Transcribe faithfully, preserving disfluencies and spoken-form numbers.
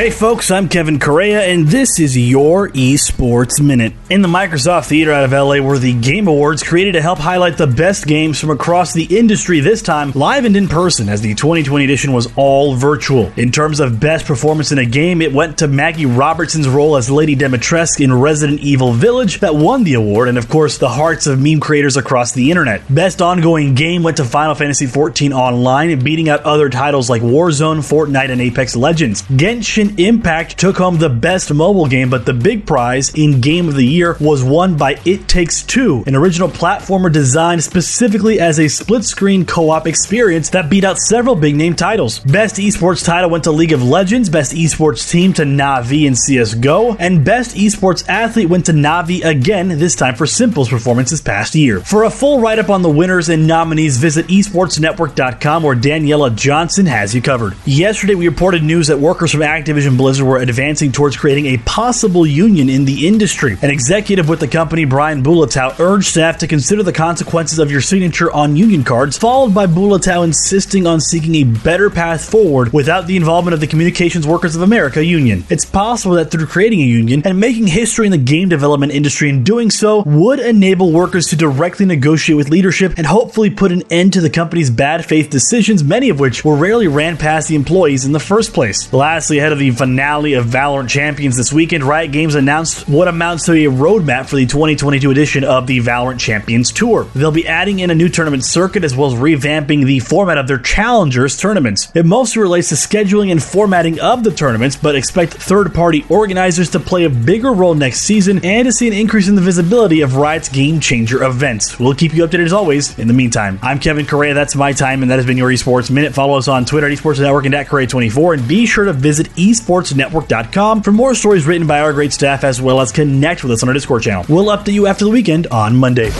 Hey folks, I'm Kevin Correa, and this is your Esports Minute. In the Microsoft Theater out of L A were the Game Awards, created to help highlight the best games from across the industry, this time live and in person, as the twenty twenty edition was all virtual. In terms of best performance in a game, it went to Maggie Robertson's role as Lady Dimitrescu in Resident Evil Village that won the award, and of course the hearts of meme creators across the internet. Best ongoing game went to Final Fantasy fourteen Online, beating out other titles like Warzone, Fortnite, and Apex Legends. Genshin Impact took home the best mobile game, but the big prize in Game of the Year was won by It Takes Two, an original platformer designed specifically as a split-screen co-op experience that beat out several big-name titles. Best esports title went to League of Legends, best esports team to Na'Vi and C S G O, and best esports athlete went to Na'Vi again, this time for Simple's performance this past year. For a full write-up on the winners and nominees, visit esports network dot com, where Daniela Johnson has you covered. Yesterday, we reported news that workers from Activision Blizzard were advancing towards creating a possible union in the industry. An executive with the company, Brian Bulatao, urged staff to consider the consequences of your signature on union cards, followed by Bulatao insisting on seeking a better path forward without the involvement of the Communications Workers of America union. It's possible that through creating a union and making history in the game development industry, and doing so would enable workers to directly negotiate with leadership and hopefully put an end to the company's bad faith decisions, many of which were rarely ran past the employees in the first place. Lastly, ahead of the finale of Valorant Champions this weekend, Riot Games announced what amounts to a roadmap for the twenty twenty-two edition of the Valorant Champions Tour. They'll be adding in a new tournament circuit, as well as revamping the format of their Challengers tournaments. It mostly relates to scheduling and formatting of the tournaments, but expect third-party organizers to play a bigger role next season and to see an increase in the visibility of Riot's Game Changer events. We'll keep you updated as always. In the meantime, I'm Kevin Correa, that's my time, and that has been your Esports Minute. Follow us on Twitter at esports network and at Correa twenty-four, and be sure to visit esports network dot com for more stories written by our great staff, as well as connect with us on our Discord channel. We'll update you after the weekend on Monday.